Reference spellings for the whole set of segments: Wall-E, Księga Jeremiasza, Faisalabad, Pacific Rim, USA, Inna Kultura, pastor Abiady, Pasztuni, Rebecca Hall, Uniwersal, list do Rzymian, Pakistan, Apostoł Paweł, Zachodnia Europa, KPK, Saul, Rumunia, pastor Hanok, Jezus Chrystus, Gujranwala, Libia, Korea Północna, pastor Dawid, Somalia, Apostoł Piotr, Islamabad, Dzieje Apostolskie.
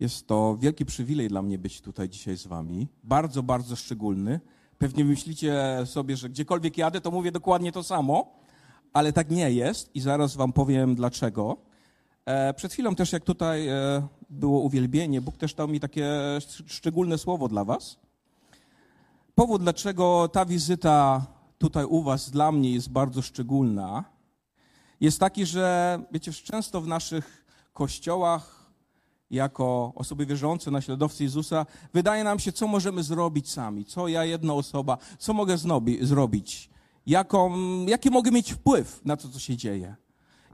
Jest to wielki przywilej dla mnie być tutaj dzisiaj z wami. Bardzo, bardzo szczególny. Pewnie myślicie sobie, że gdziekolwiek jadę, to mówię dokładnie to samo, ale tak nie jest i zaraz wam powiem dlaczego. Przed chwilą też, jak tutaj było uwielbienie, Bóg też dał mi takie szczególne słowo dla was. Powód, dlaczego ta wizyta tutaj u was dla mnie jest bardzo szczególna, jest taki, że wiecie, często w naszych kościołach jako osoby wierzące, naśladowcy Jezusa, wydaje nam się, co możemy zrobić sami, co ja, jedna osoba, co mogę zrobić, jaki mogę mieć wpływ na to, co się dzieje.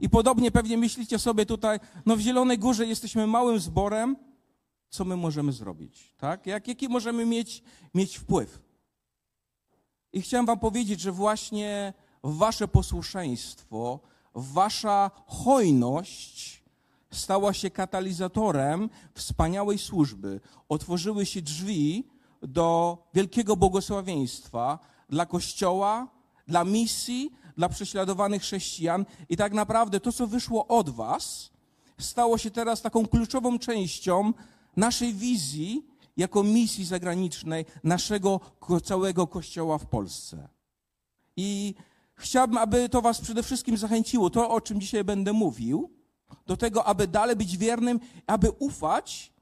I podobnie pewnie myślicie sobie tutaj, no w Zielonej Górze jesteśmy małym zborem, co my możemy zrobić, tak? Jaki możemy mieć wpływ? I chciałem wam powiedzieć, że właśnie wasze posłuszeństwo, wasza hojność stała się katalizatorem wspaniałej służby. Otworzyły się drzwi do wielkiego błogosławieństwa dla Kościoła, dla misji, dla prześladowanych chrześcijan. I tak naprawdę to, co wyszło od was, stało się teraz taką kluczową częścią naszej wizji jako misji zagranicznej naszego całego Kościoła w Polsce. I chciałbym, aby to was przede wszystkim zachęciło, to o czym dzisiaj będę mówił, do tego, aby dalej być wiernym, aby ufać,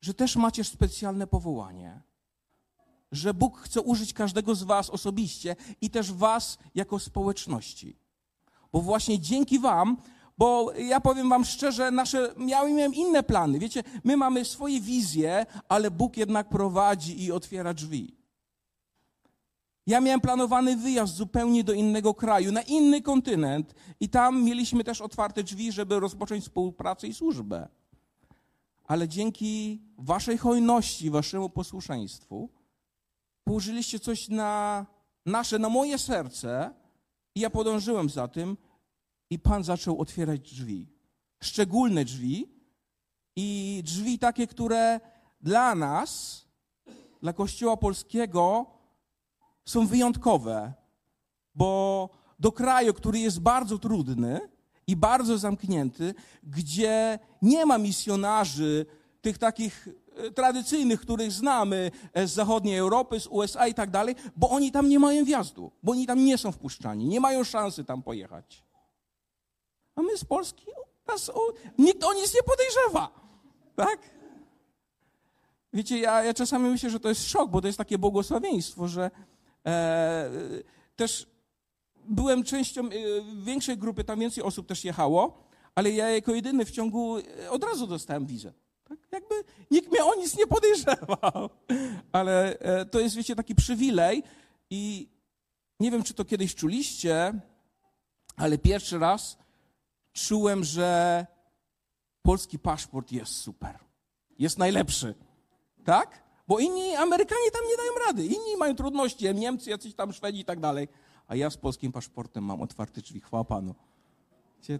że też macie specjalne powołanie, że Bóg chce użyć każdego z was osobiście i też was jako społeczności. Bo właśnie dzięki wam, bo ja powiem wam szczerze, miałem inne plany. Wiecie, my mamy swoje wizje, ale Bóg jednak prowadzi i otwiera drzwi. Ja miałem planowany wyjazd zupełnie do innego kraju, na inny kontynent i tam mieliśmy też otwarte drzwi, żeby rozpocząć współpracę i służbę. Ale dzięki waszej hojności, waszemu posłuszeństwu położyliście coś na moje serce i ja podążyłem za tym i Pan zaczął otwierać drzwi. Szczególne drzwi i drzwi takie, które dla nas, dla Kościoła Polskiego są wyjątkowe, bo do kraju, który jest bardzo trudny i bardzo zamknięty, gdzie nie ma misjonarzy, tych takich tradycyjnych, których znamy z zachodniej Europy, z USA i tak dalej, bo oni tam nie mają wjazdu, bo oni tam nie są wpuszczani, nie mają szansy tam pojechać. A my z Polski, nikt o nic nie podejrzewa, tak? Wiecie, ja czasami myślę, że to jest szok, bo to jest takie błogosławieństwo, że też byłem częścią większej grupy, tam więcej osób też jechało, ale ja jako jedyny w ciągu od razu dostałem wizę. Tak? Jakby nikt mnie o nic nie podejrzewał. Ale to jest, wiecie, taki przywilej i nie wiem, czy to kiedyś czuliście, ale pierwszy raz czułem, że polski paszport jest super. Jest najlepszy. Tak? Bo inni Amerykanie tam nie dają rady. Inni mają trudności. Niemcy, jacyś tam Szwedzi i tak dalej. A ja z polskim paszportem mam otwarte drzwi. Chwała Panu.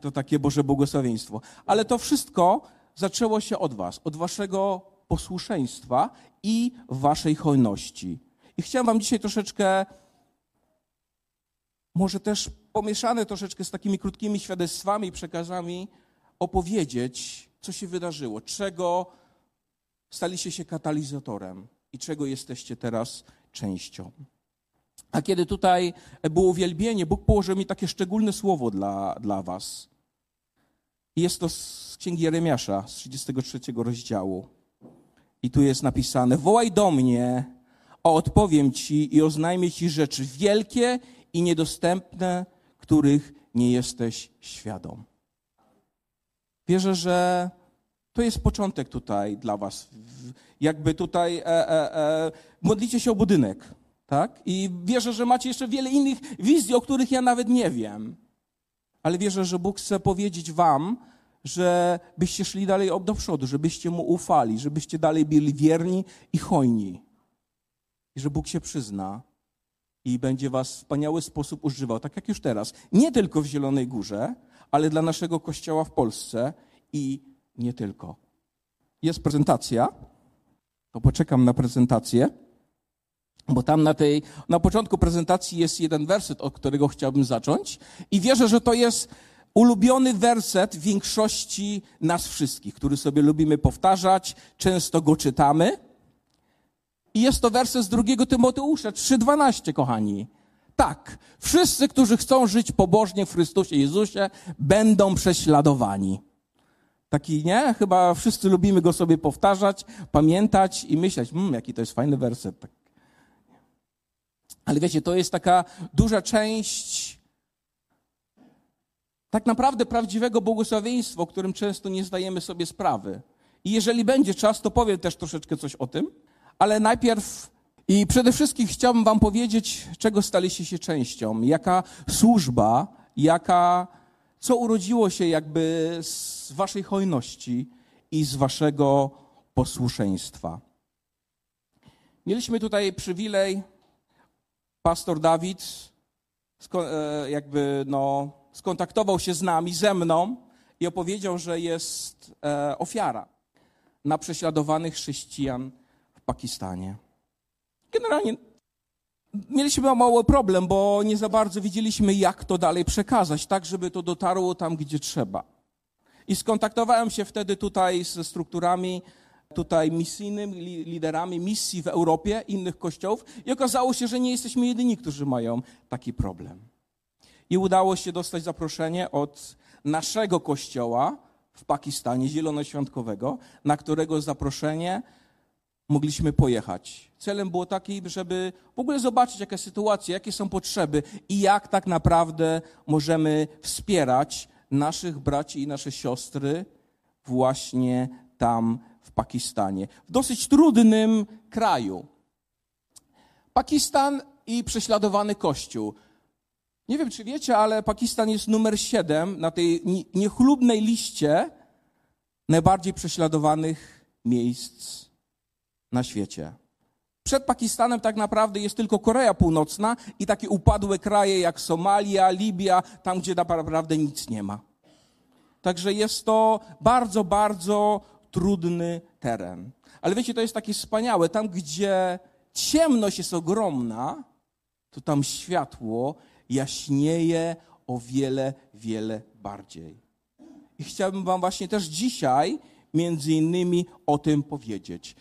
To takie Boże błogosławieństwo. Ale to wszystko zaczęło się od was. Od waszego posłuszeństwa i waszej hojności. I chciałem wam dzisiaj troszeczkę, może też pomieszane troszeczkę z takimi krótkimi świadectwami i przekazami, opowiedzieć, co się wydarzyło, czego staliście się katalizatorem i czego jesteście teraz częścią. A kiedy tutaj było uwielbienie, Bóg położył mi takie szczególne słowo dla was. I jest to z Księgi Jeremiasza, z 33 rozdziału. I tu jest napisane: wołaj do mnie, a odpowiem ci i oznajmię ci rzeczy wielkie i niedostępne, których nie jesteś świadom. Wierzę, że to jest początek tutaj dla was. Jakby tutaj modlicie się o budynek, tak? I wierzę, że macie jeszcze wiele innych wizji, o których ja nawet nie wiem. Ale wierzę, że Bóg chce powiedzieć wam, że byście szli dalej do przodu, żebyście Mu ufali, żebyście dalej byli wierni i hojni. I że Bóg się przyzna i będzie was w wspaniały sposób używał, tak jak już teraz. Nie tylko w Zielonej Górze, ale dla naszego Kościoła w Polsce i nie tylko. Jest prezentacja, to poczekam na prezentację, bo tam na początku prezentacji jest jeden werset, od którego chciałbym zacząć i wierzę, że to jest Ulubiony werset większości nas wszystkich, który sobie lubimy powtarzać, często go czytamy. I jest to werset z drugiego Tymoteusza 3:12, kochani. Tak, wszyscy, którzy chcą żyć pobożnie w Chrystusie Jezusie, będą prześladowani. Taki, nie? Chyba wszyscy lubimy go sobie powtarzać, pamiętać i myśleć, jaki to jest fajny werset. Ale wiecie, to jest taka duża część tak naprawdę prawdziwego błogosławieństwa, o którym często nie zdajemy sobie sprawy. I jeżeli będzie czas, to powiem też troszeczkę coś o tym, ale najpierw i przede wszystkim chciałbym wam powiedzieć, czego staliście się częścią, jaka służba, co urodziło się jakby z waszej hojności i z waszego posłuszeństwa. Mieliśmy tutaj przywilej, pastor Dawid skontaktował się z nami, ze mną i opowiedział, że jest ofiara na prześladowanych chrześcijan w Pakistanie. Generalnie mieliśmy mały problem, bo nie za bardzo wiedzieliśmy, jak to dalej przekazać, tak żeby to dotarło tam, gdzie trzeba. I skontaktowałem się wtedy tutaj ze strukturami misyjnymi, liderami misji w Europie, innych kościołów i okazało się, że nie jesteśmy jedyni, którzy mają taki problem. I udało się dostać zaproszenie od naszego kościoła w Pakistanie, zielonoświątkowego, na którego zaproszenie mogliśmy pojechać. Celem było taki, żeby w ogóle zobaczyć, jaka jest sytuacja, jakie są potrzeby i jak tak naprawdę możemy wspierać naszych braci i nasze siostry właśnie tam w Pakistanie. W dosyć trudnym kraju. Pakistan i prześladowany Kościół. Nie wiem, czy wiecie, ale Pakistan jest numer 7 na tej niechlubnej liście najbardziej prześladowanych miejsc na świecie. Przed Pakistanem tak naprawdę jest tylko Korea Północna i takie upadłe kraje jak Somalia, Libia, tam gdzie naprawdę nic nie ma. Także jest to bardzo, bardzo trudny teren. Ale wiecie, to jest takie wspaniałe. Tam, gdzie ciemność jest ogromna, to tam światło jaśnieje o wiele, wiele bardziej. I chciałbym wam właśnie też dzisiaj między innymi o tym powiedzieć.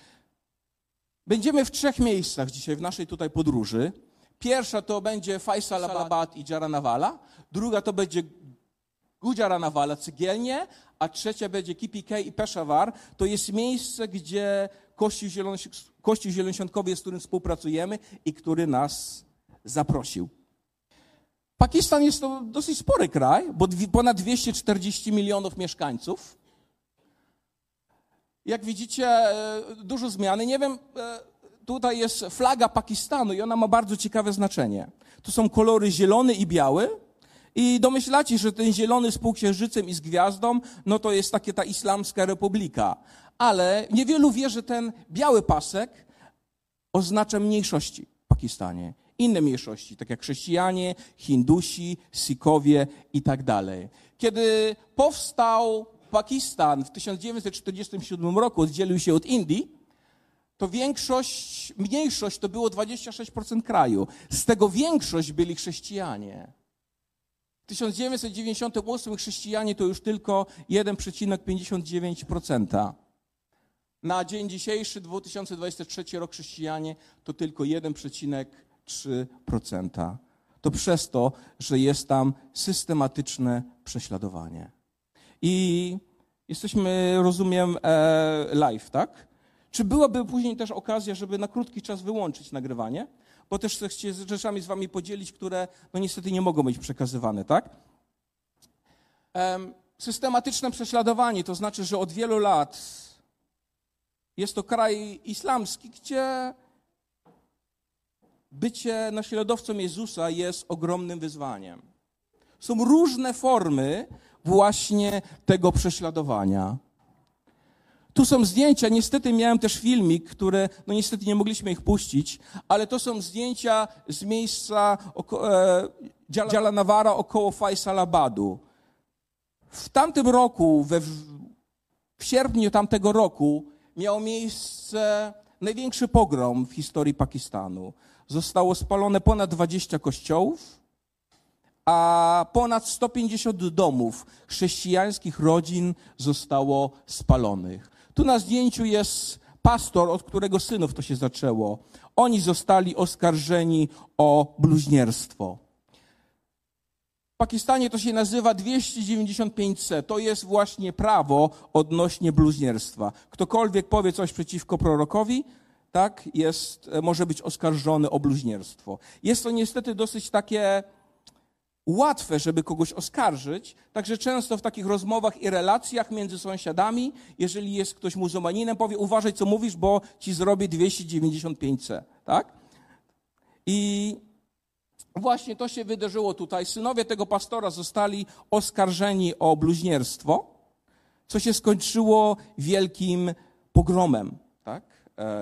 Będziemy w 3 miejscach dzisiaj w naszej tutaj podróży. Pierwsza to będzie Faisalabad i Jaranwala. Druga to będzie Gujranwala, Cegielnie. A trzecia będzie KPK i Peshawar. To jest miejsce, gdzie Kościół Zielonoświątkowy jest, z którym współpracujemy i który nas zaprosił. Pakistan jest to dosyć spory kraj, bo ponad 240 milionów mieszkańców. Jak widzicie, dużo zmiany. Nie wiem, tutaj jest flaga Pakistanu i ona ma bardzo ciekawe znaczenie. Tu są kolory zielony i biały i domyślacie, że ten zielony z półksiężycem i z gwiazdą, no to jest ta islamska republika. Ale niewielu wie, że ten biały pasek oznacza mniejszości w Pakistanie. Inne mniejszości, tak jak chrześcijanie, Hindusi, Sikowie i tak dalej. Kiedy powstał Pakistan w 1947 roku oddzielił się od Indii, to mniejszość to było 26% kraju. Z tego większość byli chrześcijanie. W 1998 chrześcijanie to już tylko 1,59%. Na dzień dzisiejszy, 2023 rok, chrześcijanie to tylko 1,3%. To przez to, że jest tam systematyczne prześladowanie. I jesteśmy, rozumiem, live, tak? Czy byłaby później też okazja, żeby na krótki czas wyłączyć nagrywanie? Bo też chcę się z rzeczami z wami podzielić, które no niestety nie mogą być przekazywane, tak? Systematyczne prześladowanie, to znaczy, że od wielu lat jest to kraj islamski, gdzie bycie naśladowcą Jezusa jest ogromnym wyzwaniem. Są różne formy właśnie tego prześladowania. Tu są zdjęcia, niestety miałem też filmik, które, no niestety nie mogliśmy ich puścić, ale to są zdjęcia z miejsca Działa Nawara około Faisalabadu. W tamtym roku, w sierpniu tamtego roku miał miejsce największy pogrom w historii Pakistanu. Zostało spalone ponad 20 kościołów, a ponad 150 domów chrześcijańskich rodzin zostało spalonych. Tu na zdjęciu jest pastor, od którego synów to się zaczęło. Oni zostali oskarżeni o bluźnierstwo. W Pakistanie to się nazywa 295c. To jest właśnie prawo odnośnie bluźnierstwa. Ktokolwiek powie coś przeciwko prorokowi, tak, może być oskarżony o bluźnierstwo. Jest to niestety dosyć takie łatwe, żeby kogoś oskarżyć. Także często w takich rozmowach i relacjach między sąsiadami, jeżeli jest ktoś muzułmaninem, powie: uważaj, co mówisz, bo ci zrobię 295c. Tak? I właśnie to się wydarzyło tutaj. Synowie tego pastora zostali oskarżeni o bluźnierstwo, co się skończyło wielkim pogromem. Tak?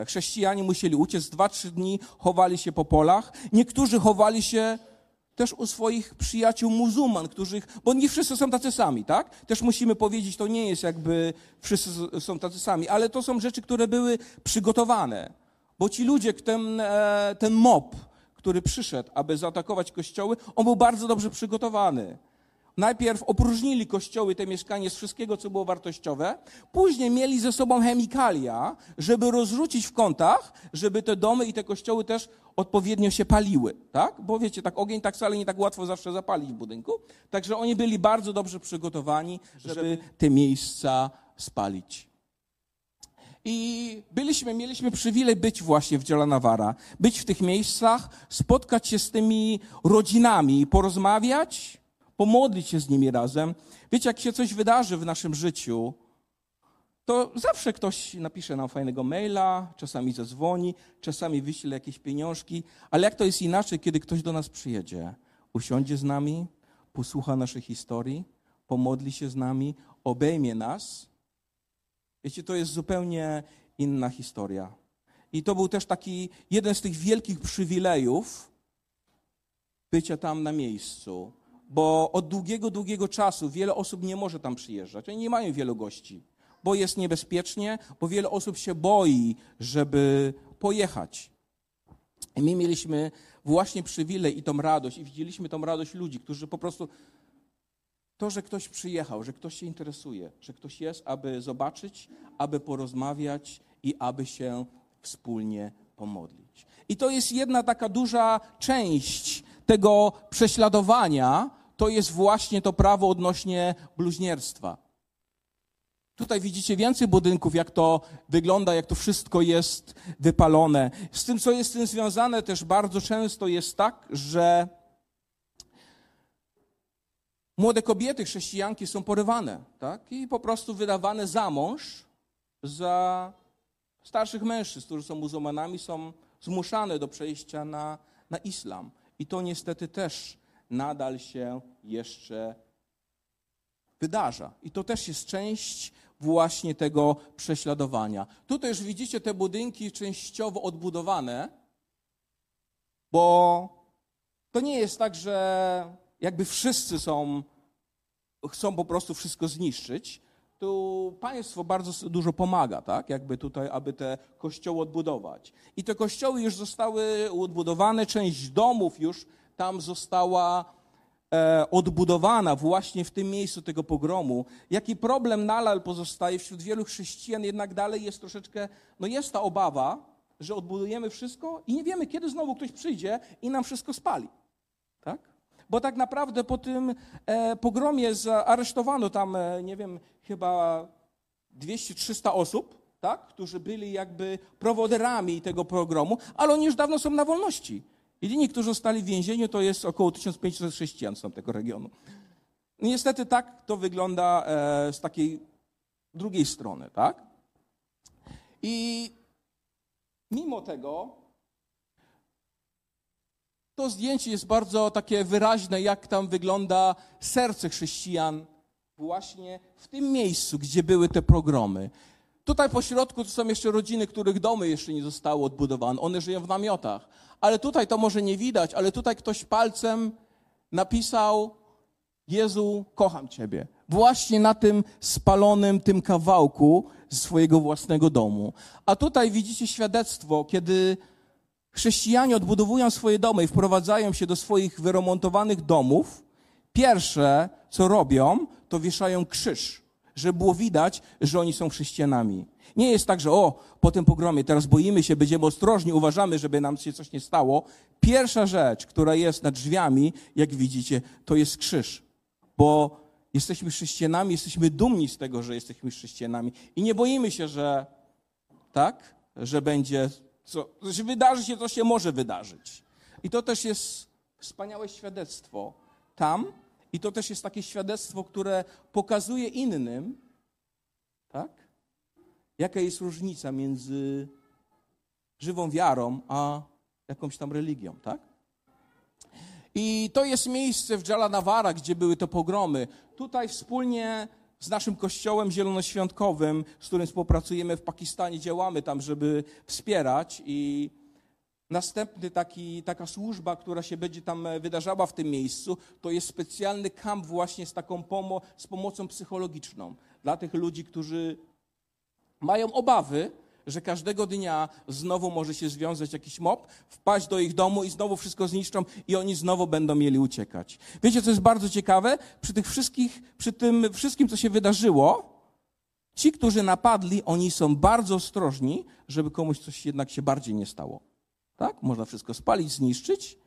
Chrześcijanie musieli uciec, 2-3 dni chowali się po polach. Niektórzy chowali się też u swoich przyjaciół muzułman, bo nie wszyscy są tacy sami, tak? Też musimy powiedzieć, to nie jest jakby wszyscy są tacy sami, ale to są rzeczy, które były przygotowane. Bo ci ludzie, ten mob, który przyszedł, aby zaatakować kościoły, on był bardzo dobrze przygotowany. Najpierw opróżnili kościoły, te mieszkanie z wszystkiego, co było wartościowe. Później mieli ze sobą chemikalia, żeby rozrzucić w kątach, żeby te domy i te kościoły też odpowiednio się paliły. Tak? Bo wiecie, tak ogień tak wcale nie tak łatwo zawsze zapalić w budynku. Także oni byli bardzo dobrze przygotowani, żeby te miejsca spalić. I mieliśmy przywilej być właśnie w Działa Nawara, być w tych miejscach, spotkać się z tymi rodzinami, porozmawiać, pomodlić się z nimi razem. Wiecie, jak się coś wydarzy w naszym życiu, to zawsze ktoś napisze nam fajnego maila, czasami zadzwoni, czasami wyśle jakieś pieniążki, ale jak to jest inaczej, kiedy ktoś do nas przyjedzie, usiądzie z nami, posłucha naszej historii, pomodli się z nami, obejmie nas. Wiecie, to jest zupełnie inna historia. I to był też taki jeden z tych wielkich przywilejów bycia tam na miejscu. Bo od długiego czasu wiele osób nie może tam przyjeżdżać. Oni nie mają wielu gości, bo jest niebezpiecznie, bo wiele osób się boi, żeby pojechać. I my mieliśmy właśnie przywilej i tą radość, i widzieliśmy tą radość ludzi, którzy po prostu... To, że ktoś przyjechał, że ktoś się interesuje, że ktoś jest, aby zobaczyć, aby porozmawiać i aby się wspólnie pomodlić. I to jest jedna taka duża część tego prześladowania, to jest właśnie to prawo odnośnie bluźnierstwa. Tutaj widzicie więcej budynków, jak to wygląda, jak to wszystko jest wypalone. Z tym, co jest z tym związane, też bardzo często jest tak, że młode kobiety, chrześcijanki są porywane, tak? I po prostu wydawane za mąż, za starszych mężczyzn, którzy są muzułmanami, są zmuszane do przejścia na islam. I to niestety też nadal się jeszcze wydarza. I to też jest część właśnie tego prześladowania. Tutaj już widzicie te budynki częściowo odbudowane, bo to nie jest tak, że jakby wszyscy chcą po prostu wszystko zniszczyć. Tu państwo bardzo dużo pomaga, tak? Jakby tutaj, aby te kościoły odbudować. I te kościoły już zostały odbudowane, część domów już tam została odbudowana właśnie w tym miejscu tego pogromu. Jaki problem nadal pozostaje wśród wielu chrześcijan, jednak dalej jest troszeczkę, jest ta obawa, że odbudujemy wszystko i nie wiemy, kiedy znowu ktoś przyjdzie i nam wszystko spali, tak? Bo tak naprawdę po tym pogromie aresztowano tam, chyba 200-300 osób, tak? Którzy byli jakby prowoderami tego pogromu, ale oni już dawno są na wolności. Jedyni, którzy zostali w więzieniu, to jest około 1500 chrześcijan z tamtego regionu. Niestety tak to wygląda z takiej drugiej strony, tak? I mimo tego to zdjęcie jest bardzo takie wyraźne, jak tam wygląda serce chrześcijan właśnie w tym miejscu, gdzie były te pogromy. Tutaj po środku to są jeszcze rodziny, których domy jeszcze nie zostały odbudowane. One żyją w namiotach. Ale tutaj to może nie widać, ale tutaj ktoś palcem napisał: Jezu, kocham Ciebie. Właśnie na tym spalonym tym kawałku swojego własnego domu. A tutaj widzicie świadectwo, kiedy chrześcijanie odbudowują swoje domy i wprowadzają się do swoich wyremontowanych domów, pierwsze, co robią, to wieszają krzyż, żeby było widać, że oni są chrześcijanami. Nie jest tak, że po tym pogromie teraz boimy się, będziemy ostrożni, uważamy, żeby nam się coś nie stało. Pierwsza rzecz, która jest nad drzwiami, jak widzicie, to jest krzyż, bo jesteśmy chrześcijanami, jesteśmy dumni z tego, że jesteśmy chrześcijanami i nie boimy się, że będzie, że wydarzy się, co się może wydarzyć. I to też jest wspaniałe świadectwo tam i to też jest takie świadectwo, które pokazuje innym, jaka jest różnica między żywą wiarą a jakąś tam religią, I to jest miejsce w Działa Nawara, gdzie były te pogromy. Tutaj wspólnie z naszym kościołem zielonoświątkowym, z którym współpracujemy w Pakistanie, działamy tam, żeby wspierać. I następny taka służba, która się będzie tam wydarzała w tym miejscu, to jest specjalny kamp właśnie z taką pomocą psychologiczną dla tych ludzi, którzy mają obawy, że każdego dnia znowu może się związać jakiś mob, wpaść do ich domu i znowu wszystko zniszczą i oni znowu będą mieli uciekać. Wiecie, co jest bardzo ciekawe? Przy tym wszystkim, co się wydarzyło, ci, którzy napadli, oni są bardzo ostrożni, żeby komuś coś jednak się bardziej nie stało. Tak? Można wszystko spalić, zniszczyć,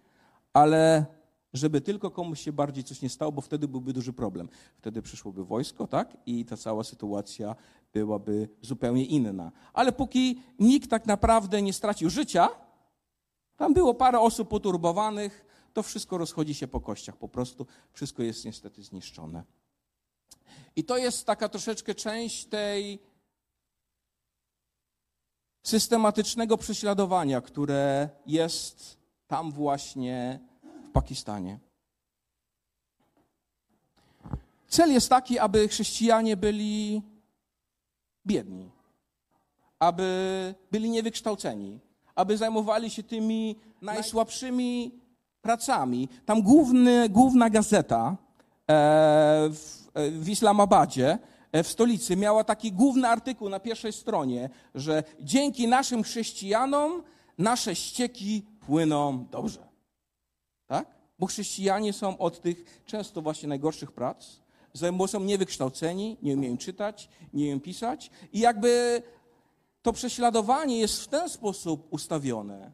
ale żeby tylko komuś się bardziej coś nie stało, bo wtedy byłby duży problem. Wtedy przyszłoby wojsko, I ta cała sytuacja byłaby zupełnie inna. Ale póki nikt tak naprawdę nie stracił życia, tam było parę osób poturbowanych, to wszystko rozchodzi się po kościach po prostu. Wszystko jest niestety zniszczone. I to jest taka troszeczkę część tej systematycznego prześladowania, które jest tam właśnie w Pakistanie. Cel jest taki, aby chrześcijanie byli biedni, aby byli niewykształceni, aby zajmowali się tymi najsłabszymi pracami. Tam główna gazeta w Islamabadzie, w stolicy, miała taki główny artykuł na pierwszej stronie, że dzięki naszym chrześcijanom nasze ścieki płyną dobrze. Bo chrześcijanie są od tych często właśnie najgorszych prac, bo są niewykształceni, nie umieją czytać, nie umieją pisać i jakby to prześladowanie jest w ten sposób ustawione,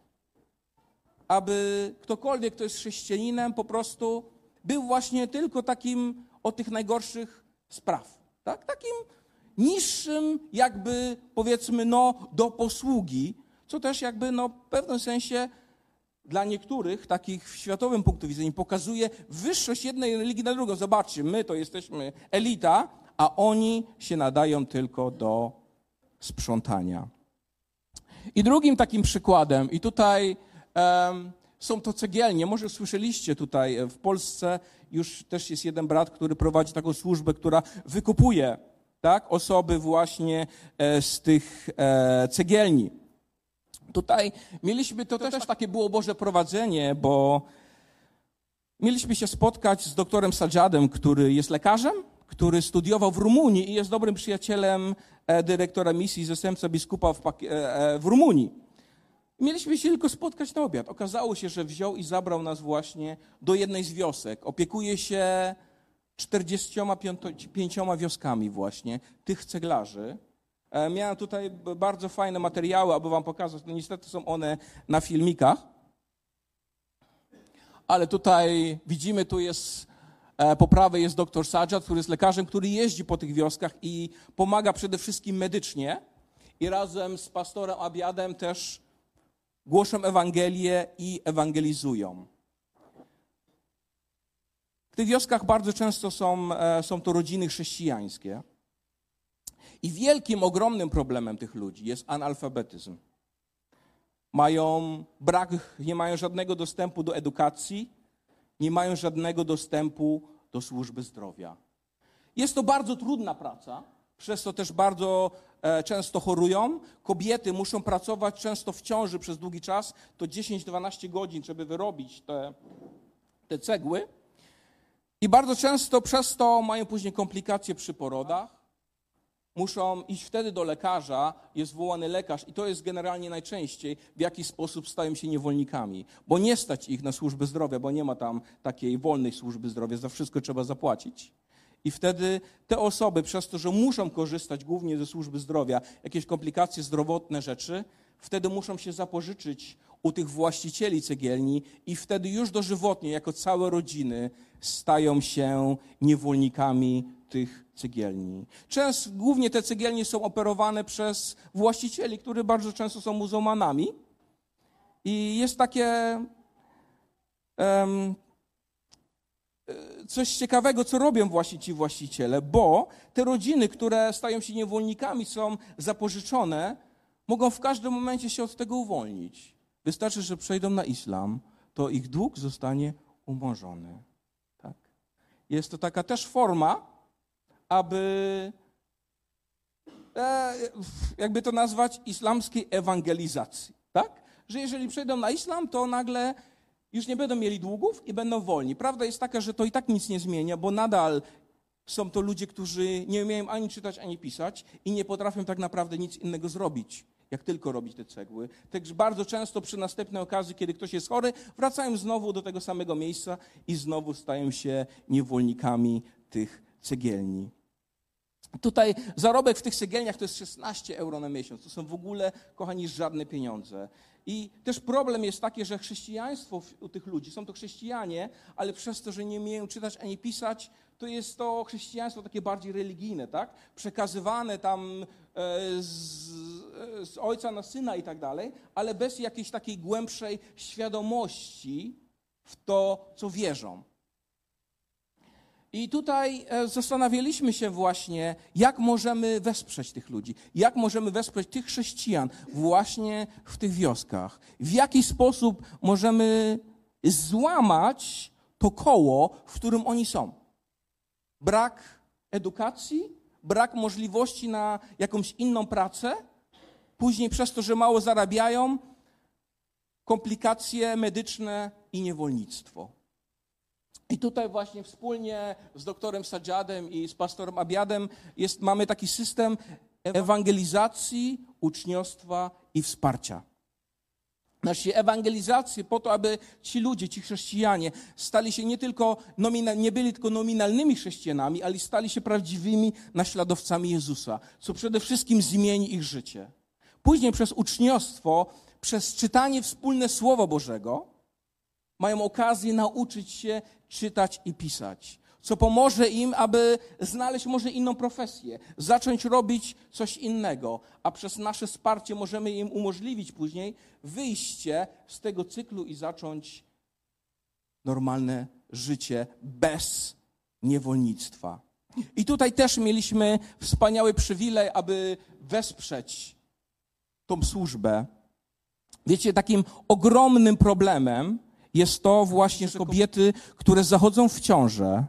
aby ktokolwiek, kto jest chrześcijaninem, po prostu był właśnie tylko takim od tych najgorszych spraw. Takim niższym jakby powiedzmy do posługi, co też jakby w pewnym sensie dla niektórych, takich w światowym punktu widzenia, pokazuje wyższość jednej religii na drugą. Zobaczcie, my to jesteśmy elita, a oni się nadają tylko do sprzątania. I drugim takim przykładem, i tutaj są to cegielnie, może słyszeliście tutaj w Polsce, już też jest jeden brat, który prowadzi taką służbę, która wykupuje osoby właśnie z tych cegielni. Tutaj mieliśmy, to też takie było Boże prowadzenie, bo mieliśmy się spotkać z doktorem Sajjadem, który jest lekarzem, który studiował w Rumunii i jest dobrym przyjacielem dyrektora misji i zastępca biskupa w Rumunii. Mieliśmy się tylko spotkać na obiad. Okazało się, że wziął i zabrał nas właśnie do jednej z wiosek. Opiekuje się 45 wioskami właśnie tych ceglarzy. Miałem tutaj bardzo fajne materiały, aby wam pokazać. No niestety są one na filmikach. Ale tutaj widzimy, tu jest po prawej jest dr Sajjad, który jest lekarzem, który jeździ po tych wioskach i pomaga przede wszystkim medycznie. I razem z pastorem Abiadem też głoszą Ewangelię i ewangelizują. W tych wioskach bardzo często są to rodziny chrześcijańskie. I wielkim, ogromnym problemem tych ludzi jest analfabetyzm. Nie mają żadnego dostępu do edukacji, nie mają żadnego dostępu do służby zdrowia. Jest to bardzo trudna praca, przez to też bardzo często chorują. Kobiety muszą pracować często w ciąży przez długi czas, to 10-12 godzin, żeby wyrobić te cegły. I bardzo często przez to mają później komplikacje przy porodach. muszą iść wtedy do lekarza, jest wołany lekarz i to jest generalnie najczęściej, w jaki sposób stają się niewolnikami, bo nie stać ich na służbę zdrowia, bo nie ma tam takiej wolnej służby zdrowia, za wszystko trzeba zapłacić. I wtedy te osoby przez to, że muszą korzystać głównie ze służby zdrowia, jakieś komplikacje zdrowotne rzeczy, wtedy muszą się zapożyczyć u tych właścicieli cegielni i wtedy już dożywotnie, jako całe rodziny, stają się niewolnikami tych cegielni. Często głównie te cegielnie są operowane przez właścicieli, którzy bardzo często są muzułmanami. I jest takie coś ciekawego, co robią właśnie ci właściciele, bo te rodziny, które stają się niewolnikami, są zapożyczone, mogą w każdym momencie się od tego uwolnić. Wystarczy, że przejdą na islam, to ich dług zostanie umorzony. Tak? Jest to taka też forma, aby, jakby to nazwać, islamskiej ewangelizacji. Tak? Że jeżeli przejdą na islam, to nagle już nie będą mieli długów i będą wolni. Prawda jest taka, że to i tak nic nie zmienia, bo nadal są to ludzie, którzy nie umieją ani czytać, ani pisać i nie potrafią tak naprawdę nic innego zrobić, jak tylko robić te cegły. Także bardzo często przy następnej okazji, kiedy ktoś jest chory, wracają znowu do tego samego miejsca i znowu stają się niewolnikami tych cegielni. Tutaj zarobek w tych cegielniach to jest 16 euro na miesiąc. To są w ogóle, kochani, żadne pieniądze. I też problem jest taki, że chrześcijaństwo u tych ludzi, są to chrześcijanie, ale przez to, że nie umieją czytać ani pisać, to jest to chrześcijaństwo takie bardziej religijne, tak? Przekazywane tam z ojca na syna i tak dalej, ale bez jakiejś takiej głębszej świadomości w to, co wierzą. I tutaj zastanawialiśmy się właśnie, jak możemy wesprzeć tych ludzi, jak możemy wesprzeć tych chrześcijan właśnie w tych wioskach. W jaki sposób możemy złamać to koło, w którym oni są. Brak edukacji, brak możliwości na jakąś inną pracę, później przez to, że mało zarabiają, komplikacje medyczne i niewolnictwo. I tutaj właśnie wspólnie z doktorem Sajjadem i z pastorem Abiadem mamy taki system ewangelizacji, uczniostwa i wsparcia. Naszej ewangelizacji po to, aby ci ludzie, ci chrześcijanie stali się nie byli tylko nominalnymi chrześcijanami, ale stali się prawdziwymi naśladowcami Jezusa, co przede wszystkim zmieni ich życie. Później przez uczniostwo, przez czytanie wspólne Słowa Bożego mają okazję nauczyć się czytać i pisać, co pomoże im, aby znaleźć może inną profesję, zacząć robić coś innego, a przez nasze wsparcie możemy im umożliwić później wyjście z tego cyklu i zacząć normalne życie bez niewolnictwa. I tutaj też mieliśmy wspaniały przywilej, aby wesprzeć tą służbę. Wiecie, takim ogromnym problemem jest to właśnie, że kobiety, które zachodzą w ciążę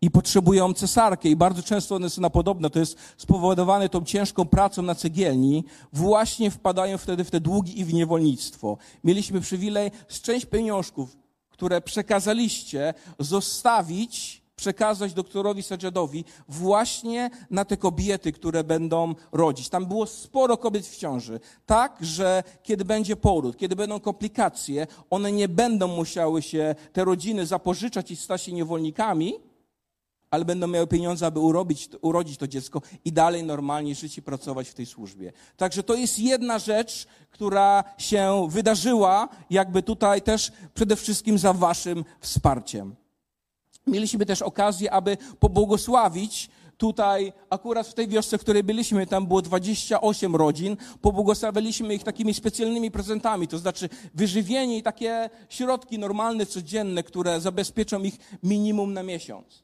i potrzebują cesarkę i bardzo często one są podobne, to jest spowodowane tą ciężką pracą na cegielni, właśnie wpadają wtedy w te długi i w niewolnictwo. Mieliśmy przywilej z część pieniążków, które przekazaliście, przekazać doktorowi Sajjadowi właśnie na te kobiety, które będą rodzić. Tam było sporo kobiet w ciąży. Tak, że kiedy będzie poród, kiedy będą komplikacje, one nie będą musiały się, te rodziny, zapożyczać i stać się niewolnikami, ale będą miały pieniądze, aby urodzić to dziecko i dalej normalnie żyć i pracować w tej służbie. Także to jest jedna rzecz, która się wydarzyła jakby tutaj też przede wszystkim za waszym wsparciem. Mieliśmy też okazję, aby pobłogosławić tutaj, akurat w tej wiosce, w której byliśmy, tam było 28 rodzin, pobłogosławiliśmy ich takimi specjalnymi prezentami, to znaczy wyżywienie i takie środki normalne, codzienne, które zabezpieczą ich minimum na miesiąc.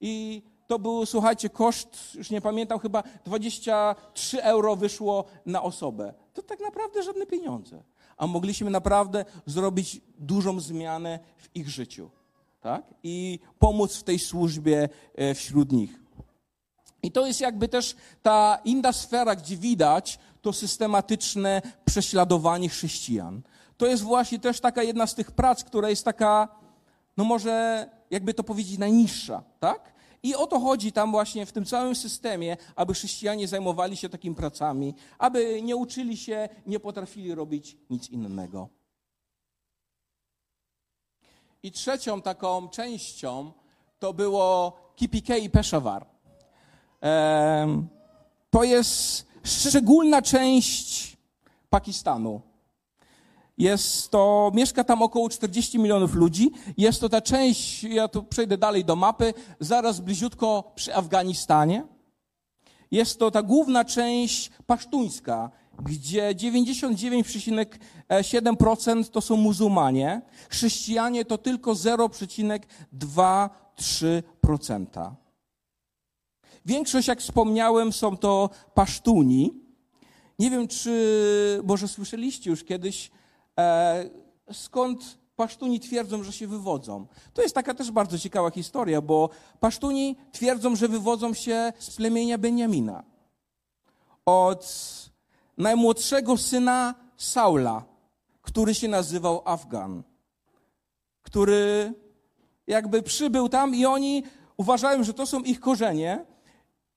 I to był, słuchajcie, koszt, już nie pamiętam, chyba 23 euro wyszło na osobę. To tak naprawdę żadne pieniądze, a mogliśmy naprawdę zrobić dużą zmianę w ich życiu. Tak? I pomóc w tej służbie wśród nich. I to jest jakby też ta inna sfera, gdzie widać to systematyczne prześladowanie chrześcijan. To jest właśnie też taka jedna z tych prac, która jest taka, no może jakby to powiedzieć, najniższa, tak? I o to chodzi tam właśnie w tym całym systemie, aby chrześcijanie zajmowali się takimi pracami, aby nie uczyli się, nie potrafili robić nic innego. I trzecią taką częścią to było KPK i Peshawar. To jest szczególna część Pakistanu. Mieszka tam około 40 milionów ludzi. Jest to ta część, ja tu przejdę dalej do mapy, zaraz bliziutko przy Afganistanie. Jest to ta główna część pasztuńska, gdzie 99,7% to są muzułmanie. Chrześcijanie to tylko 0,2-3%. Większość, jak wspomniałem, są to Pasztuni. Nie wiem, czy może słyszeliście już kiedyś, skąd Pasztuni twierdzą, że się wywodzą. To jest taka też bardzo ciekawa historia, bo Pasztuni twierdzą, że wywodzą się z plemienia Beniamina. Od najmłodszego syna Saula, który się nazywał Afgan, który jakby przybył tam i oni uważają, że to są ich korzenie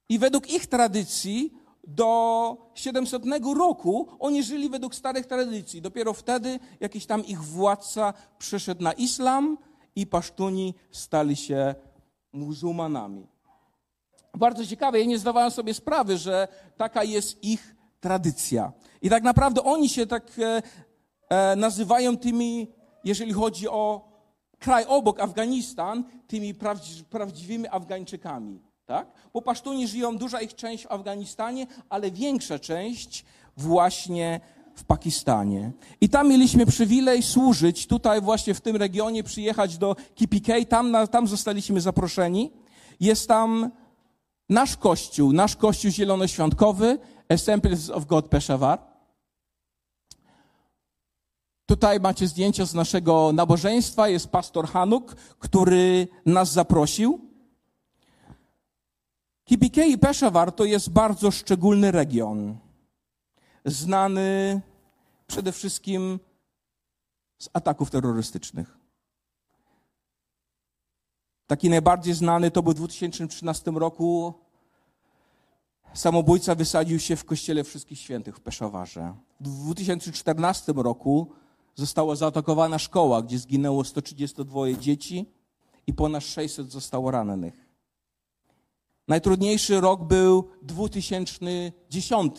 i według ich tradycji do 700 roku oni żyli według starych tradycji. Dopiero wtedy jakiś tam ich władca przeszedł na islam i Pasztuni stali się muzułmanami. Bardzo ciekawe, ja nie zdawałem sobie sprawy, że taka jest ich tradycja. I tak naprawdę oni się tak nazywają tymi, jeżeli chodzi o kraj obok, Afganistan, tymi prawdziwymi Afgańczykami. Tak? Bo Pasztuni żyją, duża ich część w Afganistanie, ale większa część właśnie w Pakistanie. I tam mieliśmy przywilej służyć, tutaj właśnie w tym regionie przyjechać do KPK, tam zostaliśmy zaproszeni. Jest tam nasz kościół zielonoświątkowy, Assemblies of God Peshawar. Tutaj macie zdjęcia z naszego nabożeństwa. Jest pastor Hanok, który nas zaprosił. KPK i Peshawar to jest bardzo szczególny region. Znany przede wszystkim z ataków terrorystycznych. Taki najbardziej znany to był w 2013 roku. Samobójca wysadził się w kościele Wszystkich Świętych w Peszawarze. W 2014 roku została zaatakowana szkoła, gdzie zginęło 132 dzieci i ponad 600 zostało rannych. Najtrudniejszy rok był 2010,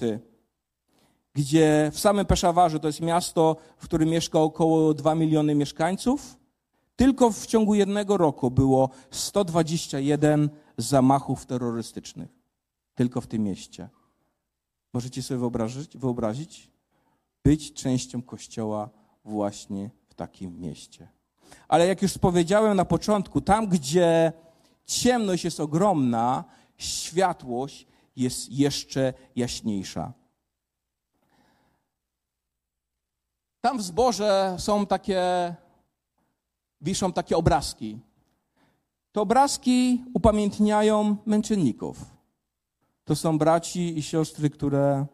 gdzie w samym Peszawarze, to jest miasto, w którym mieszka około 2 miliony mieszkańców, tylko w ciągu jednego roku było 121 zamachów terrorystycznych. Tylko w tym mieście. Możecie sobie wyobrazić być częścią kościoła właśnie w takim mieście. Ale jak już powiedziałem na początku, tam gdzie ciemność jest ogromna, światłość jest jeszcze jaśniejsza. Tam w zborze wiszą takie obrazki. Te obrazki upamiętniają męczenników. To są braci i siostry, które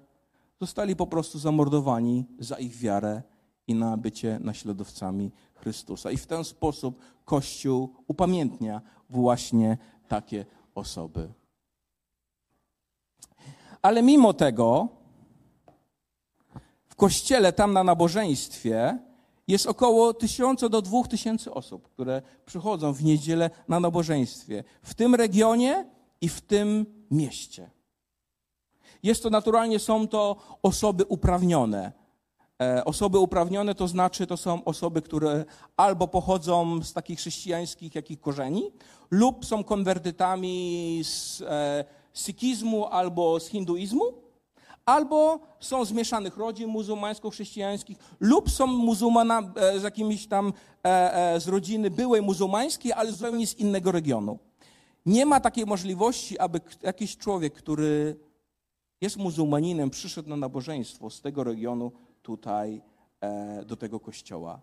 zostali po prostu zamordowani za ich wiarę i na bycie naśladowcami Chrystusa. I w ten sposób Kościół upamiętnia właśnie takie osoby. Ale mimo tego w kościele tam na nabożeństwie jest około 1000 do 2000 osób, które przychodzą w niedzielę na nabożeństwie. W tym regionie i w tym mieście. Naturalnie są to osoby uprawnione. Osoby uprawnione to znaczy, to są osoby, które albo pochodzą z takich chrześcijańskich jakich korzeni, lub są konwertytami z sikizmu albo z hinduizmu, albo są z mieszanych rodzin muzułmańsko-chrześcijańskich, lub są muzułmanami z jakimiś tam z rodziny byłej muzułmańskiej, ale zupełnie z innego regionu. Nie ma takiej możliwości, aby jakiś człowiek, który jest muzułmaninem, przyszedł na nabożeństwo z tego regionu tutaj do tego kościoła.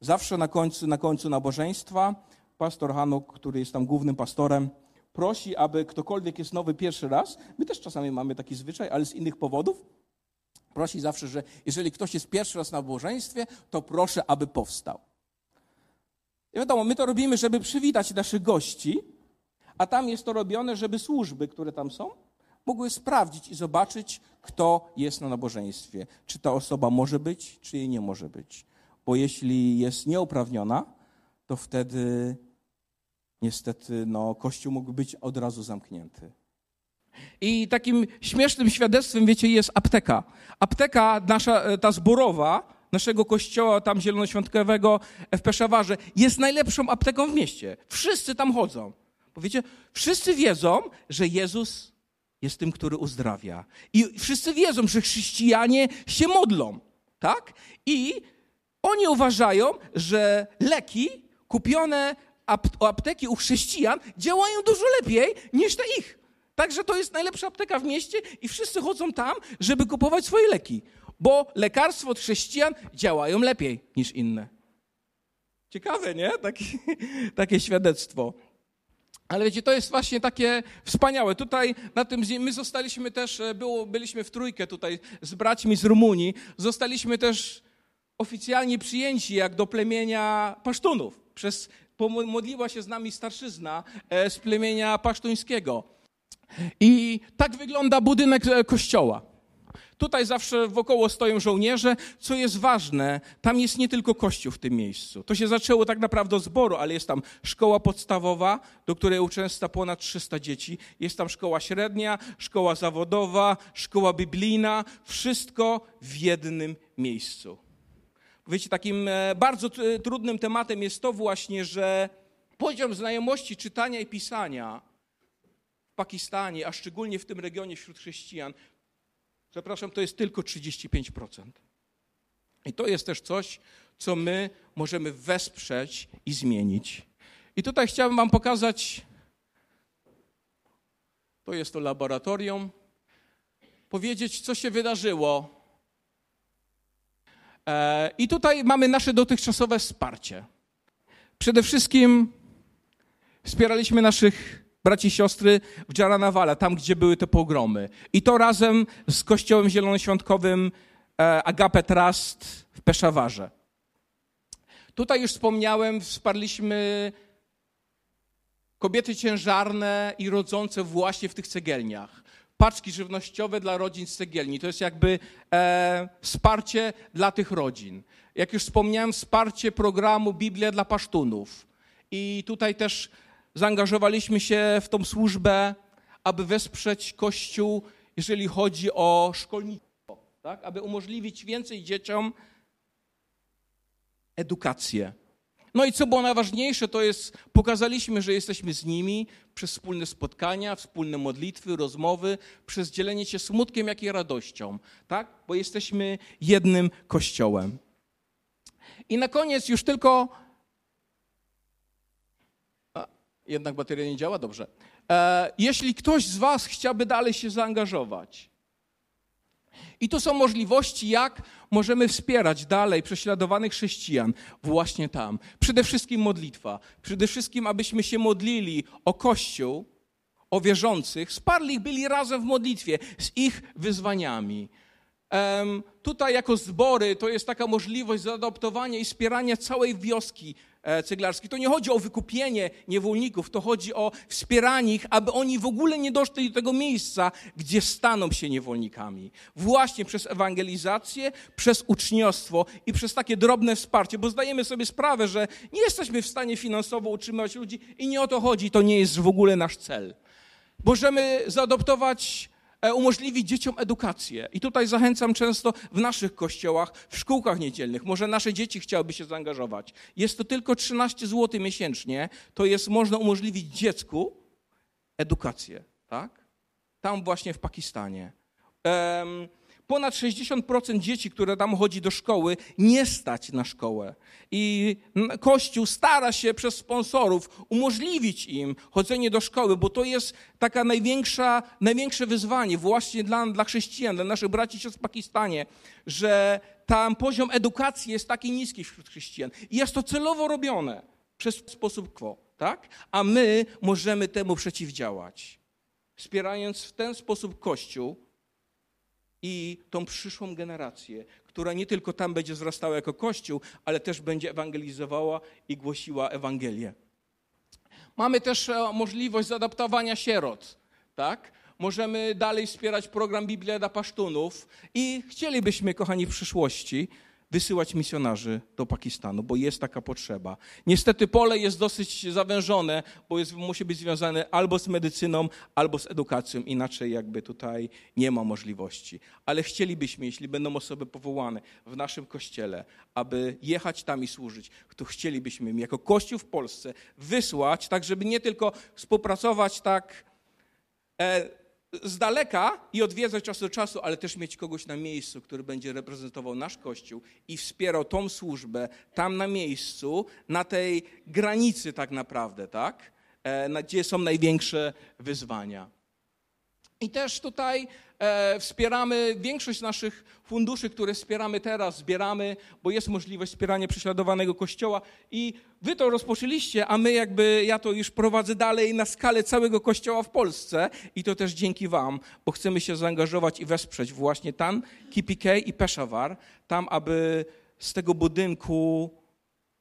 Zawsze na końcu nabożeństwa pastor Hanok, który jest tam głównym pastorem, prosi, aby ktokolwiek jest nowy pierwszy raz, my też czasami mamy taki zwyczaj, ale z innych powodów, prosi zawsze, że jeżeli ktoś jest pierwszy raz na nabożeństwie, to proszę, aby powstał. I wiadomo, my to robimy, żeby przywitać naszych gości, a tam jest to robione, żeby służby, które tam są, mogły sprawdzić i zobaczyć, kto jest na nabożeństwie. Czy ta osoba może być, czy jej nie może być. Bo jeśli jest nieuprawniona, to wtedy niestety Kościół mógł być od razu zamknięty. I takim śmiesznym świadectwem, wiecie, jest apteka. Apteka nasza, ta zborowa, naszego kościoła tam zielonoświątkowego w Peszawarze jest najlepszą apteką w mieście. Wszyscy tam chodzą. Bo wiecie, wszyscy wiedzą, że Jezus jest tym, który uzdrawia. I wszyscy wiedzą, że chrześcijanie się modlą. Tak? I oni uważają, że leki kupione u apteki u chrześcijan działają dużo lepiej niż te ich. Także to jest najlepsza apteka w mieście i wszyscy chodzą tam, żeby kupować swoje leki. Bo lekarstwo od chrześcijan działają lepiej niż inne. Ciekawe, nie? Takie świadectwo. Ale wiecie, to jest właśnie takie wspaniałe. Tutaj na tym my zostaliśmy też, byliśmy w trójkę tutaj z braćmi z Rumunii. Zostaliśmy też oficjalnie przyjęci jak do plemienia Pasztunów. Pomodliła się z nami starszyzna z plemienia pasztuńskiego. I tak wygląda budynek kościoła. Tutaj zawsze wokoło stoją żołnierze. Co jest ważne, tam jest nie tylko kościół w tym miejscu. To się zaczęło tak naprawdę od zboru, ale jest tam szkoła podstawowa, do której uczęszcza ponad 300 dzieci. Jest tam szkoła średnia, szkoła zawodowa, szkoła biblijna. Wszystko w jednym miejscu. Wiecie, takim bardzo trudnym tematem jest to właśnie, że poziom znajomości czytania i pisania w Pakistanie, a szczególnie w tym regionie wśród chrześcijan, to jest tylko 35%. I to jest też coś, co my możemy wesprzeć i zmienić. I tutaj chciałbym wam pokazać, to jest to laboratorium, powiedzieć, co się wydarzyło. I tutaj mamy nasze dotychczasowe wsparcie. Przede wszystkim wspieraliśmy naszych braci i siostry w Jaranwala, tam gdzie były te pogromy. I to razem z Kościołem Zielonoświątkowym Agape Trust w Peszawarze. Tutaj już wspomniałem, wsparliśmy kobiety ciężarne i rodzące właśnie w tych cegielniach. Paczki żywnościowe dla rodzin z cegielni. To jest jakby wsparcie dla tych rodzin. Jak już wspomniałem, wsparcie programu Biblia dla Pasztunów. I tutaj też zaangażowaliśmy się w tą służbę, aby wesprzeć Kościół, jeżeli chodzi o szkolnictwo, tak? Aby umożliwić więcej dzieciom edukację. No i co było najważniejsze, to jest, pokazaliśmy, że jesteśmy z nimi przez wspólne spotkania, wspólne modlitwy, rozmowy, przez dzielenie się smutkiem, jak i radością, tak? Bo jesteśmy jednym Kościołem. I na koniec już tylko... Jednak bateria nie działa? Dobrze. Jeśli ktoś z was chciałby dalej się zaangażować. I tu są możliwości, jak możemy wspierać dalej prześladowanych chrześcijan właśnie tam. Przede wszystkim modlitwa. Przede wszystkim, abyśmy się modlili o Kościół, o wierzących. Wsparli ich, byli razem w modlitwie z ich wyzwaniami. Tutaj jako zbory to jest taka możliwość zaadoptowania i wspierania całej wioski ceglarskiej. To nie chodzi o wykupienie niewolników, to chodzi o wspieranie ich, aby oni w ogóle nie doszli do tego miejsca, gdzie staną się niewolnikami. Właśnie przez ewangelizację, przez uczniostwo i przez takie drobne wsparcie, bo zdajemy sobie sprawę, że nie jesteśmy w stanie finansowo utrzymywać ludzi i nie o to chodzi, to nie jest w ogóle nasz cel. Możemy zaadoptować... umożliwić dzieciom edukację. I tutaj zachęcam często w naszych kościołach, w szkółkach niedzielnych. Może nasze dzieci chciałyby się zaangażować. Jest to tylko 13 zł miesięcznie. To jest, można umożliwić dziecku edukację, tak? Tam właśnie w Pakistanie. Ponad 60% dzieci, które tam chodzi do szkoły, nie stać na szkołę. I Kościół stara się przez sponsorów umożliwić im chodzenie do szkoły, bo to jest taka największe wyzwanie właśnie dla chrześcijan, dla naszych braci i sióstr w Pakistanie, że tam poziom edukacji jest taki niski wśród chrześcijan. I jest to celowo robione przez sposób quo, tak? A my możemy temu przeciwdziałać, wspierając w ten sposób Kościół, i tą przyszłą generację, która nie tylko tam będzie wzrastała jako Kościół, ale też będzie ewangelizowała i głosiła Ewangelię. Mamy też możliwość zaadaptowania sierot, tak? Możemy dalej wspierać program Biblia dla Pasztunów i chcielibyśmy, kochani, w przyszłości wysyłać misjonarzy do Pakistanu, bo jest taka potrzeba. Niestety pole jest dosyć zawężone, bo musi być związane albo z medycyną, albo z edukacją, inaczej jakby tutaj nie ma możliwości. Ale chcielibyśmy, jeśli będą osoby powołane w naszym kościele, aby jechać tam i służyć, to chcielibyśmy im jako kościół w Polsce wysłać, tak żeby nie tylko współpracować tak z daleka i odwiedzać czas do czasu, ale też mieć kogoś na miejscu, który będzie reprezentował nasz Kościół i wspierał tą służbę tam na miejscu, na tej granicy tak naprawdę, tak? Gdzie są największe wyzwania. I też tutaj wspieramy większość naszych funduszy, które wspieramy teraz, zbieramy, bo jest możliwość wspierania prześladowanego Kościoła i wy to rozpoczęliście, a my jakby, ja to już prowadzę dalej na skalę całego Kościoła w Polsce i to też dzięki wam, bo chcemy się zaangażować i wesprzeć właśnie tam, KPK i Peshawar, tam, aby z tego budynku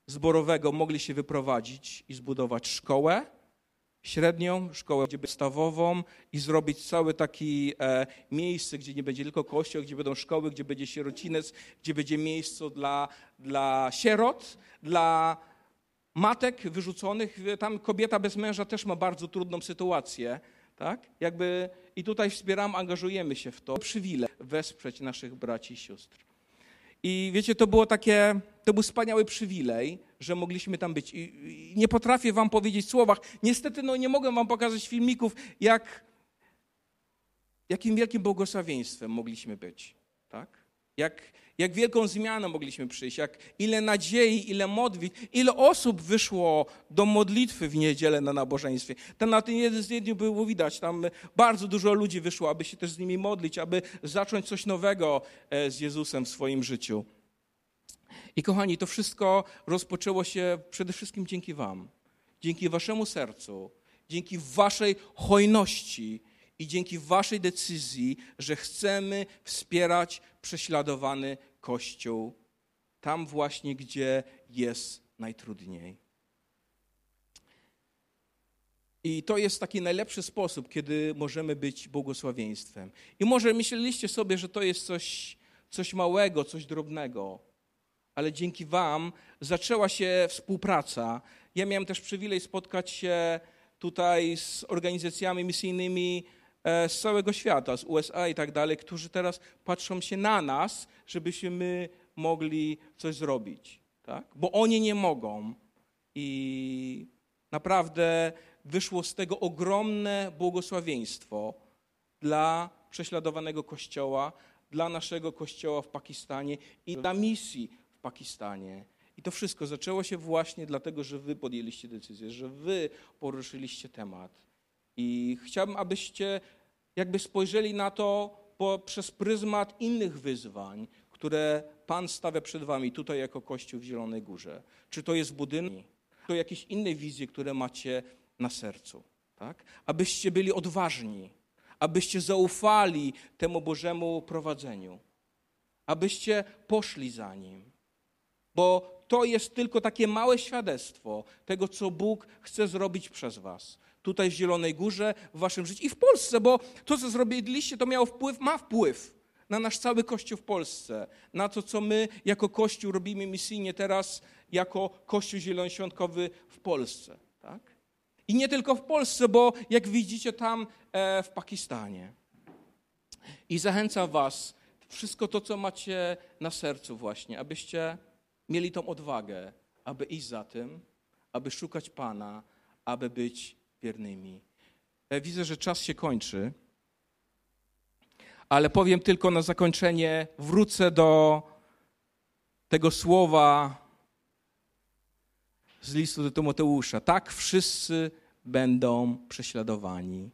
zborowego mogli się wyprowadzić i zbudować szkołę, średnią, szkołę podstawową i zrobić całe takie miejsce, gdzie nie będzie tylko kościół, gdzie będą szkoły, gdzie będzie sierociniec, gdzie będzie miejsce dla sierot, dla matek wyrzuconych. Tam kobieta bez męża też ma bardzo trudną sytuację, tak? Jakby, i tutaj wspieram, angażujemy się w to. Przywilej wesprzeć naszych braci i sióstr. I wiecie, to był wspaniały przywilej, że mogliśmy tam być. I nie potrafię wam powiedzieć w słowach. Niestety nie mogę wam pokazać filmików, jakim wielkim błogosławieństwem mogliśmy być. Tak? Jak wielką zmianę mogliśmy przyjść, ile nadziei, ile modlitw, ile osób wyszło do modlitwy w niedzielę na nabożeństwie. Tam na tym jednym dniu było widać, tam bardzo dużo ludzi wyszło, aby się też z nimi modlić, aby zacząć coś nowego z Jezusem w swoim życiu. I kochani, to wszystko rozpoczęło się przede wszystkim dzięki wam, dzięki waszemu sercu, dzięki waszej hojności i dzięki waszej decyzji, że chcemy wspierać prześladowany Kościół tam właśnie, gdzie jest najtrudniej. I to jest taki najlepszy sposób, kiedy możemy być błogosławieństwem. I może myśleliście sobie, że to jest coś małego, coś drobnego, ale dzięki wam zaczęła się współpraca. Ja miałem też przywilej spotkać się tutaj z organizacjami misyjnymi z całego świata, z USA i tak dalej, którzy teraz patrzą się na nas, żebyśmy my mogli coś zrobić, tak? Bo oni nie mogą. I naprawdę wyszło z tego ogromne błogosławieństwo dla prześladowanego Kościoła, dla naszego Kościoła w Pakistanie i dla misji w Pakistanie. I to wszystko zaczęło się właśnie dlatego, że wy podjęliście decyzję, że wy poruszyliście temat. I chciałbym, abyście jakby spojrzeli na to przez pryzmat innych wyzwań, które Pan stawia przed wami tutaj jako Kościół w Zielonej Górze. Czy to jest budynek, czy to jakieś inne wizje, które macie na sercu. Tak? Abyście byli odważni, abyście zaufali temu Bożemu prowadzeniu, abyście poszli za Nim, bo to jest tylko takie małe świadectwo tego, co Bóg chce zrobić przez was. Tutaj w Zielonej Górze, w waszym życiu i w Polsce, bo to, co zrobiliście, to ma wpływ na nasz cały Kościół w Polsce, na to, co my jako Kościół robimy misyjnie teraz, jako Kościół Zielonoświątkowy w Polsce. Tak? I nie tylko w Polsce, bo jak widzicie tam w Pakistanie. I zachęcam was, wszystko to, co macie na sercu właśnie, abyście mieli tą odwagę, aby iść za tym, aby szukać Pana, aby być wiernymi. Widzę, że czas się kończy, ale powiem tylko na zakończenie, wrócę do tego słowa z listu do Tymoteusza. Tak, wszyscy będą prześladowani.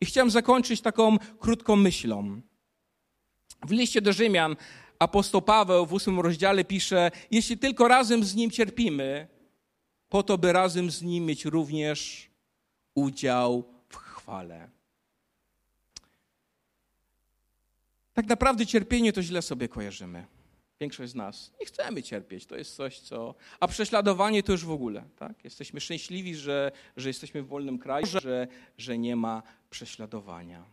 I chciałem zakończyć taką krótką myślą. W liście do Rzymian apostoł Paweł w 8 rozdziale pisze, jeśli tylko razem z nim cierpimy, po to, by razem z nim mieć również udział w chwale. Tak naprawdę cierpienie to źle sobie kojarzymy. Większość z nas nie chcemy cierpieć. To jest coś, co... A prześladowanie to już w ogóle. Tak? Jesteśmy szczęśliwi, że jesteśmy w wolnym kraju, że nie ma prześladowania.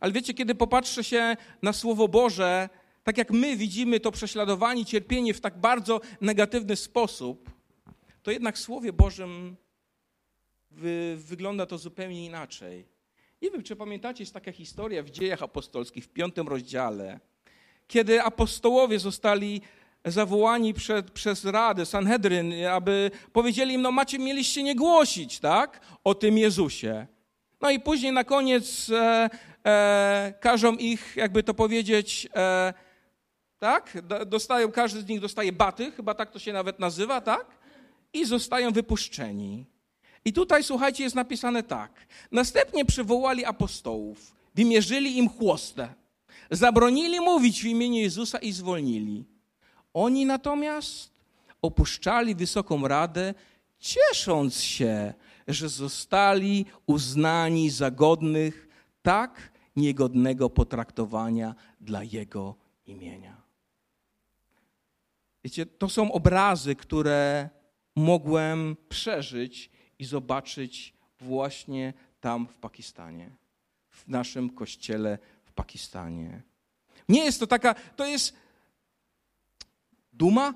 Ale wiecie, kiedy popatrzę się na Słowo Boże, tak jak my widzimy to prześladowanie, cierpienie w tak bardzo negatywny sposób, to jednak w Słowie Bożym wygląda to zupełnie inaczej. Nie wiem, czy pamiętacie, jest taka historia w Dziejach Apostolskich, w 5 rozdziale, kiedy apostołowie zostali zawołani przez Radę, Sanhedryn, aby powiedzieli im, no macie, mieliście nie głosić, tak, o tym Jezusie. No i później na koniec każą ich, jakby to powiedzieć, tak, dostają, każdy z nich dostaje baty, chyba tak to się nawet nazywa, tak, i zostają wypuszczeni. I tutaj, słuchajcie, jest napisane tak. Następnie przywołali apostołów, wymierzyli im chłostę, zabronili mówić w imieniu Jezusa i zwolnili. Oni natomiast opuszczali Wysoką Radę, ciesząc się, że zostali uznani za godnych tak niegodnego potraktowania dla Jego imienia. Wiecie, to są obrazy, które mogłem przeżyć i zobaczyć właśnie tam w Pakistanie, w naszym kościele w Pakistanie. Nie jest to taka, to jest duma,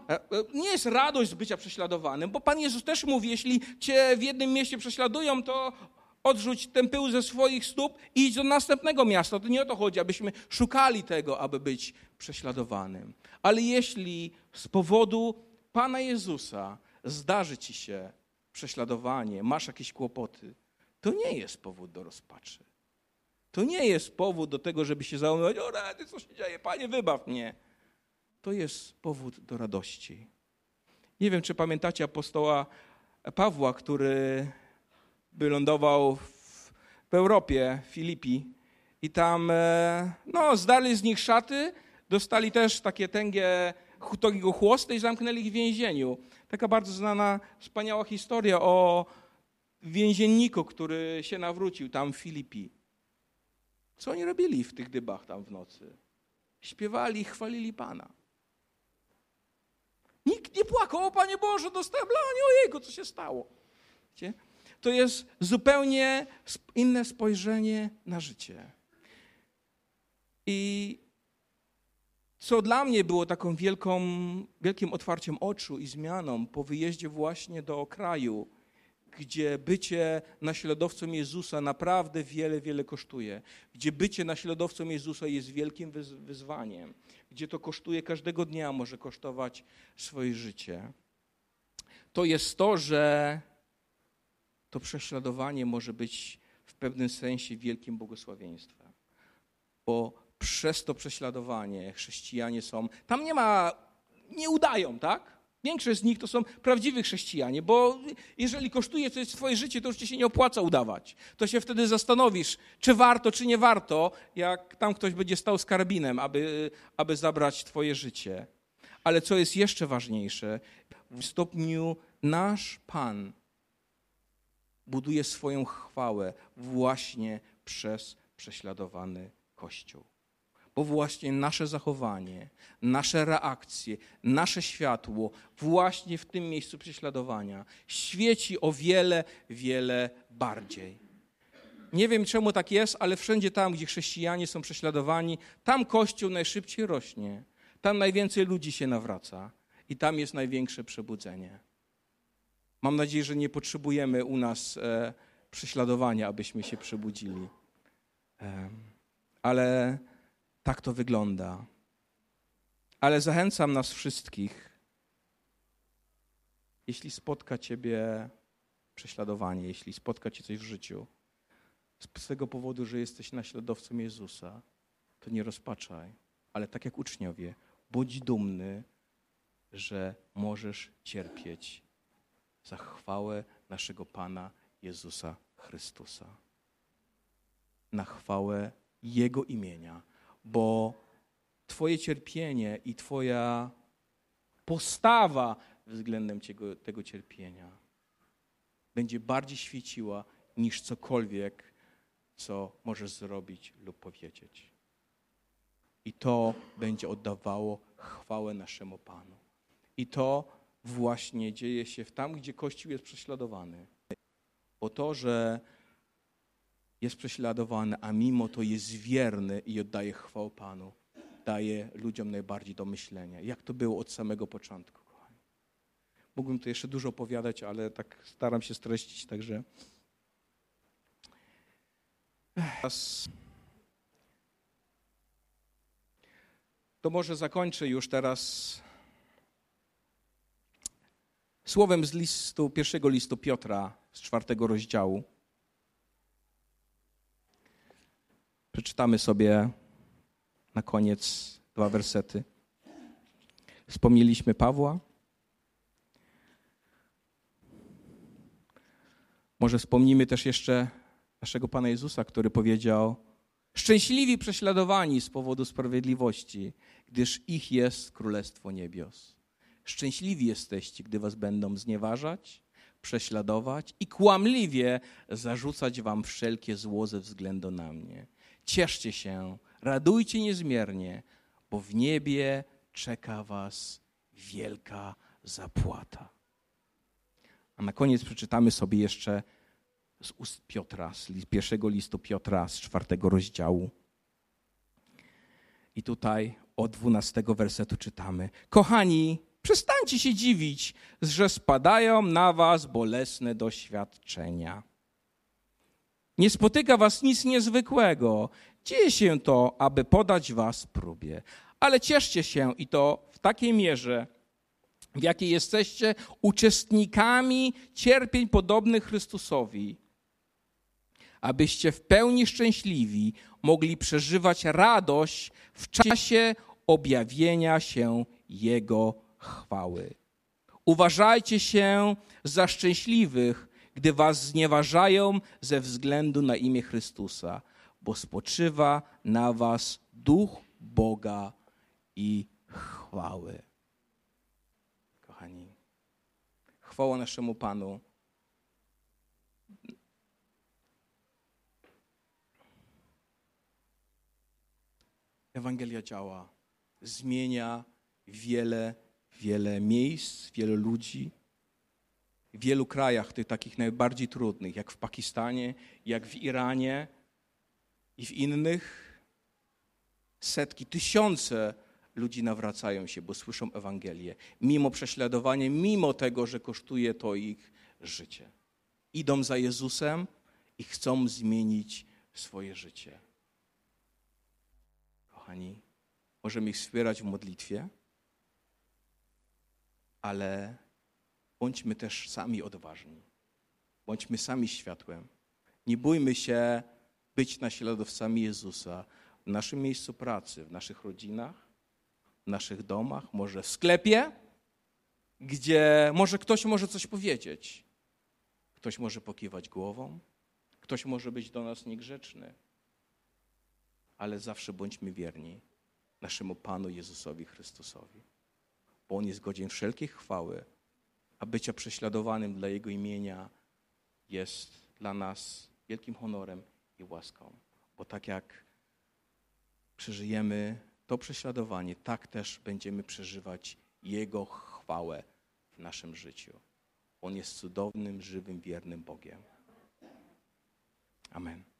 nie jest radość z bycia prześladowanym, bo Pan Jezus też mówi, jeśli cię w jednym mieście prześladują, to odrzuć ten pył ze swoich stóp i idź do następnego miasta. To nie o to chodzi, abyśmy szukali tego, aby być prześladowanym. Ale jeśli z powodu Pana Jezusa zdarzy ci się prześladowanie, masz jakieś kłopoty, to nie jest powód do rozpaczy. To nie jest powód do tego, żeby się załamywać, o rady, co się dzieje, Panie, wybaw mnie. To jest powód do radości. Nie wiem, czy pamiętacie apostoła Pawła, który wylądował w Europie, w Filipii i tam zdarli z nich szaty, dostali też takie tęgie chłosty i zamknęli ich w więzieniu. Taka bardzo znana, wspaniała historia o więzienniku, który się nawrócił tam w Filipii. Co oni robili w tych dybach tam w nocy? Śpiewali i chwalili Pana. Nikt nie płakał, o Panie Boże, dostałem blanie, ojejku, co się stało? Wiecie? To jest zupełnie inne spojrzenie na życie. I co dla mnie było taką wielkim otwarciem oczu i zmianą po wyjeździe właśnie do kraju, gdzie bycie naśladowcą Jezusa naprawdę wiele, wiele kosztuje. Gdzie bycie naśladowcą Jezusa jest wielkim wyzwaniem. Gdzie to kosztuje każdego dnia, może kosztować swoje życie. To jest to, że to prześladowanie może być w pewnym sensie wielkim błogosławieństwem. Bo przez to prześladowanie chrześcijanie są... Tam nie ma... Nie udają, tak? Większość z nich to są prawdziwi chrześcijanie, bo jeżeli kosztuje coś swoje życie, to już ci się nie opłaca udawać. To się wtedy zastanowisz, czy warto, czy nie warto, jak tam ktoś będzie stał z karabinem, aby zabrać twoje życie. Ale co jest jeszcze ważniejsze, w stopniu nasz Pan buduje swoją chwałę właśnie przez prześladowany Kościół. Bo właśnie nasze zachowanie, nasze reakcje, nasze światło właśnie w tym miejscu prześladowania świeci o wiele, wiele bardziej. Nie wiem, czemu tak jest, ale wszędzie tam, gdzie chrześcijanie są prześladowani, tam Kościół najszybciej rośnie, tam najwięcej ludzi się nawraca i tam jest największe przebudzenie. Mam nadzieję, że nie potrzebujemy u nas prześladowania, abyśmy się przebudzili. Ale... Tak to wygląda. Ale zachęcam nas wszystkich, jeśli spotka ciebie prześladowanie, jeśli spotka cię coś w życiu, z tego powodu, że jesteś naśladowcą Jezusa, to nie rozpaczaj, ale tak jak uczniowie, bądź dumny, że możesz cierpieć za chwałę naszego Pana Jezusa Chrystusa. Na chwałę Jego imienia. Bo twoje cierpienie i twoja postawa względem tego cierpienia będzie bardziej świeciła niż cokolwiek, co możesz zrobić lub powiedzieć. I to będzie oddawało chwałę. chwałę naszemu Panu. I to właśnie dzieje się tam, gdzie Kościół jest prześladowany. Bo to, że jest prześladowany, a mimo to jest wierny i oddaje chwałę Panu, daje ludziom najbardziej do myślenia. Jak to było od samego początku, kochani. Mógłbym tu jeszcze dużo opowiadać, ale tak staram się streścić, także... To może zakończę już teraz słowem z pierwszego listu Piotra z 4 rozdziału. Przeczytamy sobie na koniec 2 wersety. Wspomnieliśmy Pawła. Może wspomnimy też jeszcze naszego Pana Jezusa, który powiedział: szczęśliwi prześladowani z powodu sprawiedliwości, gdyż ich jest Królestwo Niebios. Szczęśliwi jesteście, gdy was będą znieważać, prześladować i kłamliwie zarzucać wam wszelkie zło ze względu na mnie. Cieszcie się, radujcie niezmiernie, bo w niebie czeka was wielka zapłata. A na koniec przeczytamy sobie jeszcze z ust Piotra, z pierwszego listu Piotra, z 4 rozdziału. I tutaj od 12 wersetu czytamy. Kochani, przestańcie się dziwić, że spadają na was bolesne doświadczenia. Nie spotyka was nic niezwykłego. Dzieje się to, aby poddać was próbie. Ale cieszcie się i to w takiej mierze, w jakiej jesteście uczestnikami cierpień podobnych Chrystusowi, abyście w pełni szczęśliwi mogli przeżywać radość w czasie objawienia się Jego chwały. Uważajcie się za szczęśliwych, gdy was znieważają ze względu na imię Chrystusa, bo spoczywa na was duch Boga i chwały. Kochani, chwała naszemu Panu. Ewangelia działa, zmienia wiele, wiele miejsc, wielu ludzi. W wielu krajach, tych takich najbardziej trudnych, jak w Pakistanie, jak w Iranie i w innych, setki, tysiące ludzi nawracają się, bo słyszą Ewangelię. Mimo prześladowania, mimo tego, że kosztuje to ich życie. Idą za Jezusem i chcą zmienić swoje życie. Kochani, możemy ich wspierać w modlitwie, ale bądźmy też sami odważni. Bądźmy sami światłem. Nie bójmy się być naśladowcami Jezusa w naszym miejscu pracy, w naszych rodzinach, w naszych domach, może w sklepie, gdzie może ktoś może coś powiedzieć. Ktoś może pokiwać głową, ktoś może być do nas niegrzeczny, ale zawsze bądźmy wierni naszemu Panu Jezusowi Chrystusowi, bo On jest godzien wszelkiej chwały, a bycia prześladowanym dla Jego imienia jest dla nas wielkim honorem i łaską, bo tak jak przeżyjemy to prześladowanie, tak też będziemy przeżywać Jego chwałę w naszym życiu. On jest cudownym, żywym, wiernym Bogiem. Amen.